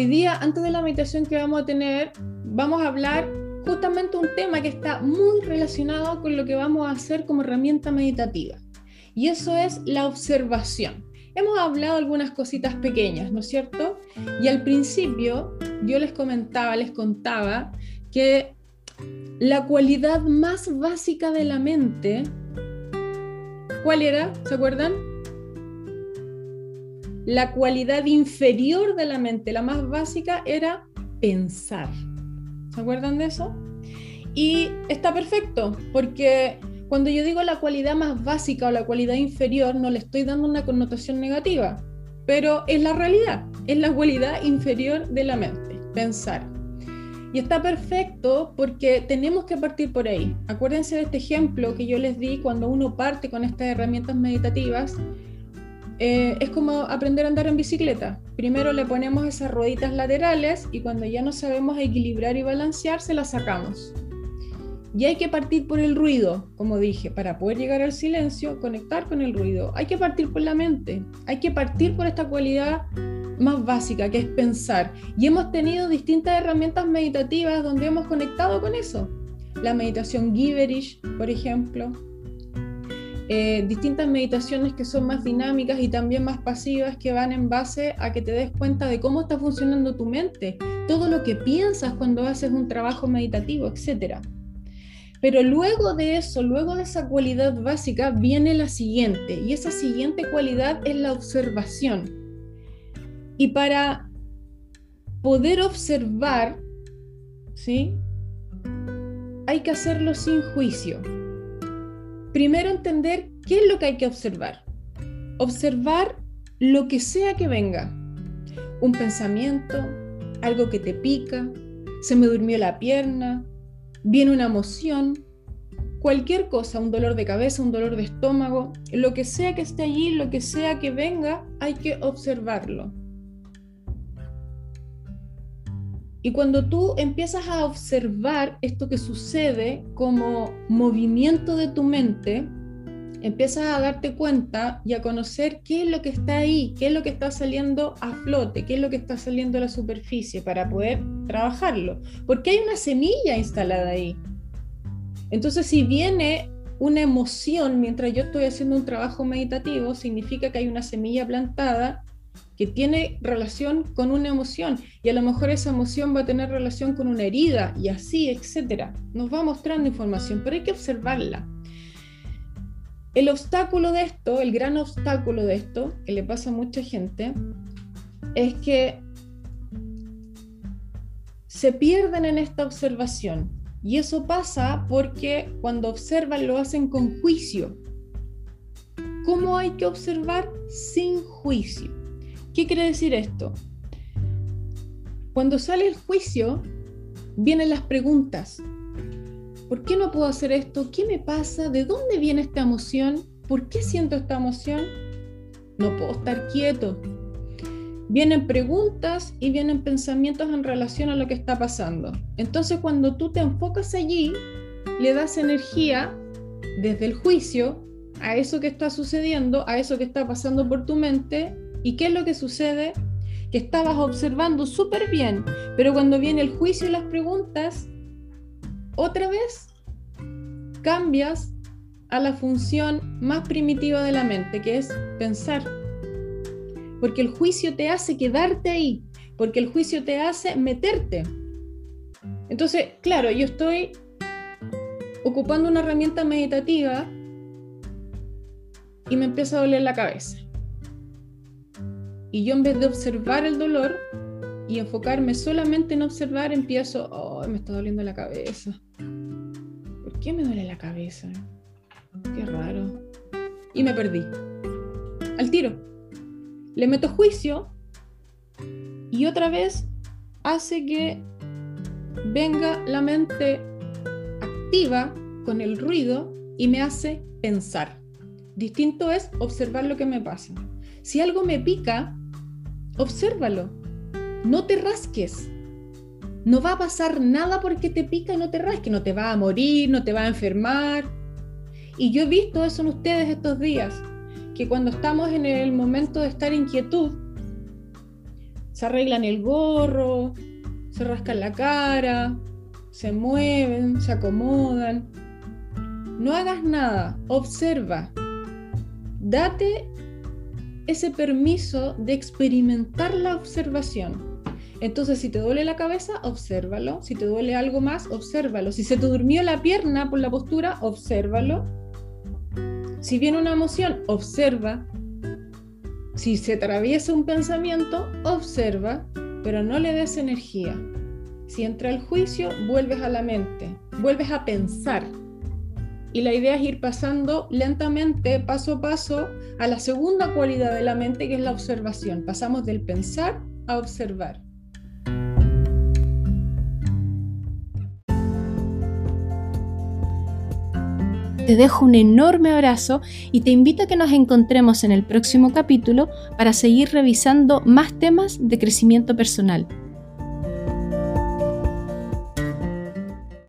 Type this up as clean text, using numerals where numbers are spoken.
hoy día, antes de la meditación que vamos a tener, vamos a hablar justamente un tema que está muy relacionado con lo que vamos a hacer como herramienta meditativa, y eso es la observación. Hemos hablado algunas cositas pequeñas, ¿no es cierto? Y al principio yo les contaba que la cualidad más básica de la mente, ¿cuál era? ¿Se acuerdan? La cualidad inferior de la mente, la más básica, era pensar. ¿Se acuerdan de eso? Y está perfecto, porque cuando yo digo la cualidad más básica o la cualidad inferior, no le estoy dando una connotación negativa, pero es la realidad, es la cualidad inferior de la mente, pensar. Y está perfecto porque tenemos que partir por ahí. Acuérdense de este ejemplo que yo les di, cuando uno parte con estas herramientas meditativas, es como aprender a andar en bicicleta. Primero le ponemos esas rueditas laterales y cuando ya no sabemos equilibrar y balancear, se las sacamos. Y hay que partir por el ruido, como dije, para poder llegar al silencio, conectar con el ruido. Hay que partir por la mente, hay que partir por esta cualidad más básica, que es pensar. Y hemos tenido distintas herramientas meditativas donde hemos conectado con eso. La meditación Giverish, por ejemplo. Distintas meditaciones que son más dinámicas y también más pasivas, que van en base a que te des cuenta de cómo está funcionando tu mente, todo lo que piensas cuando haces un trabajo meditativo, etcétera. Pero luego de eso, luego de esa cualidad básica, viene la siguiente, y esa siguiente cualidad es la observación. Y para poder observar, ¿sí?, hay que hacerlo sin juicio. Primero entender qué es lo que hay que observar. Observar lo que sea que venga. Un pensamiento, algo que te pica, se me durmió la pierna, viene una emoción, cualquier cosa, un dolor de cabeza, un dolor de estómago, lo que sea que esté allí, lo que sea que venga, hay que observarlo. Y cuando tú empiezas a observar esto que sucede como movimiento de tu mente, empiezas a darte cuenta y a conocer qué es lo que está ahí, qué es lo que está saliendo a flote, qué es lo que está saliendo a la superficie para poder trabajarlo. Porque hay una semilla instalada ahí. Entonces, si viene una emoción mientras yo estoy haciendo un trabajo meditativo, significa que hay una semilla plantada que tiene relación con una emoción, y a lo mejor esa emoción va a tener relación con una herida, y así, etcétera. Nos va mostrando información, pero hay que observarla. El obstáculo de esto, el gran obstáculo de esto, que le pasa a mucha gente, es que se pierden en esta observación. Y eso pasa porque cuando observan lo hacen con juicio. ¿Cómo hay que observar sin juicio? ¿Qué quiere decir esto? Cuando sale el juicio, vienen las preguntas. ¿Por qué no puedo hacer esto? ¿Qué me pasa? ¿De dónde viene esta emoción? ¿Por qué siento esta emoción? No puedo estar quieto. Vienen preguntas y vienen pensamientos en relación a lo que está pasando. Entonces, cuando tú te enfocas allí, le das energía desde el juicio a eso que está sucediendo, a eso que está pasando por tu mente. ¿Y qué es lo que sucede? Que estabas observando súper bien, pero cuando viene el juicio y las preguntas, otra vez cambias a la función más primitiva de la mente, que es pensar. Porque el juicio te hace quedarte ahí, porque el juicio te hace meterte. Entonces, claro, yo estoy ocupando una herramienta meditativa y me empieza a doler la cabeza. Y yo, en vez de observar el dolor y enfocarme solamente en observar, empiezo, oh, me está doliendo la cabeza. ¿Por qué me duele la cabeza? Qué raro. Y me perdí. Al tiro. Le meto juicio y otra vez hace que venga la mente activa con el ruido y me hace pensar. Distinto es observar lo que me pasa. Si algo me pica, obsérvalo. No te rasques. No va a pasar nada porque te pica y no te rasques. No te va a morir, no te va a enfermar. Y yo he visto eso en ustedes estos días, que cuando estamos en el momento de estar en quietud, se arreglan el gorro, se rascan la cara, se mueven, se acomodan. No hagas nada, observa. Date ese permiso de experimentar la observación. Entonces, si te duele la cabeza, obsérvalo. Si te duele algo más, obsérvalo. Si se te durmió la pierna por la postura, obsérvalo. Si viene una emoción, observa. Si se atraviesa un pensamiento, observa, pero no le des energía. Si entra el juicio, vuelves a la mente, vuelves a pensar. Y la idea es ir pasando lentamente, paso a paso, a la segunda cualidad de la mente, que es la observación. Pasamos del pensar a observar. Te dejo un enorme abrazo y te invito a que nos encontremos en el próximo capítulo para seguir revisando más temas de crecimiento personal.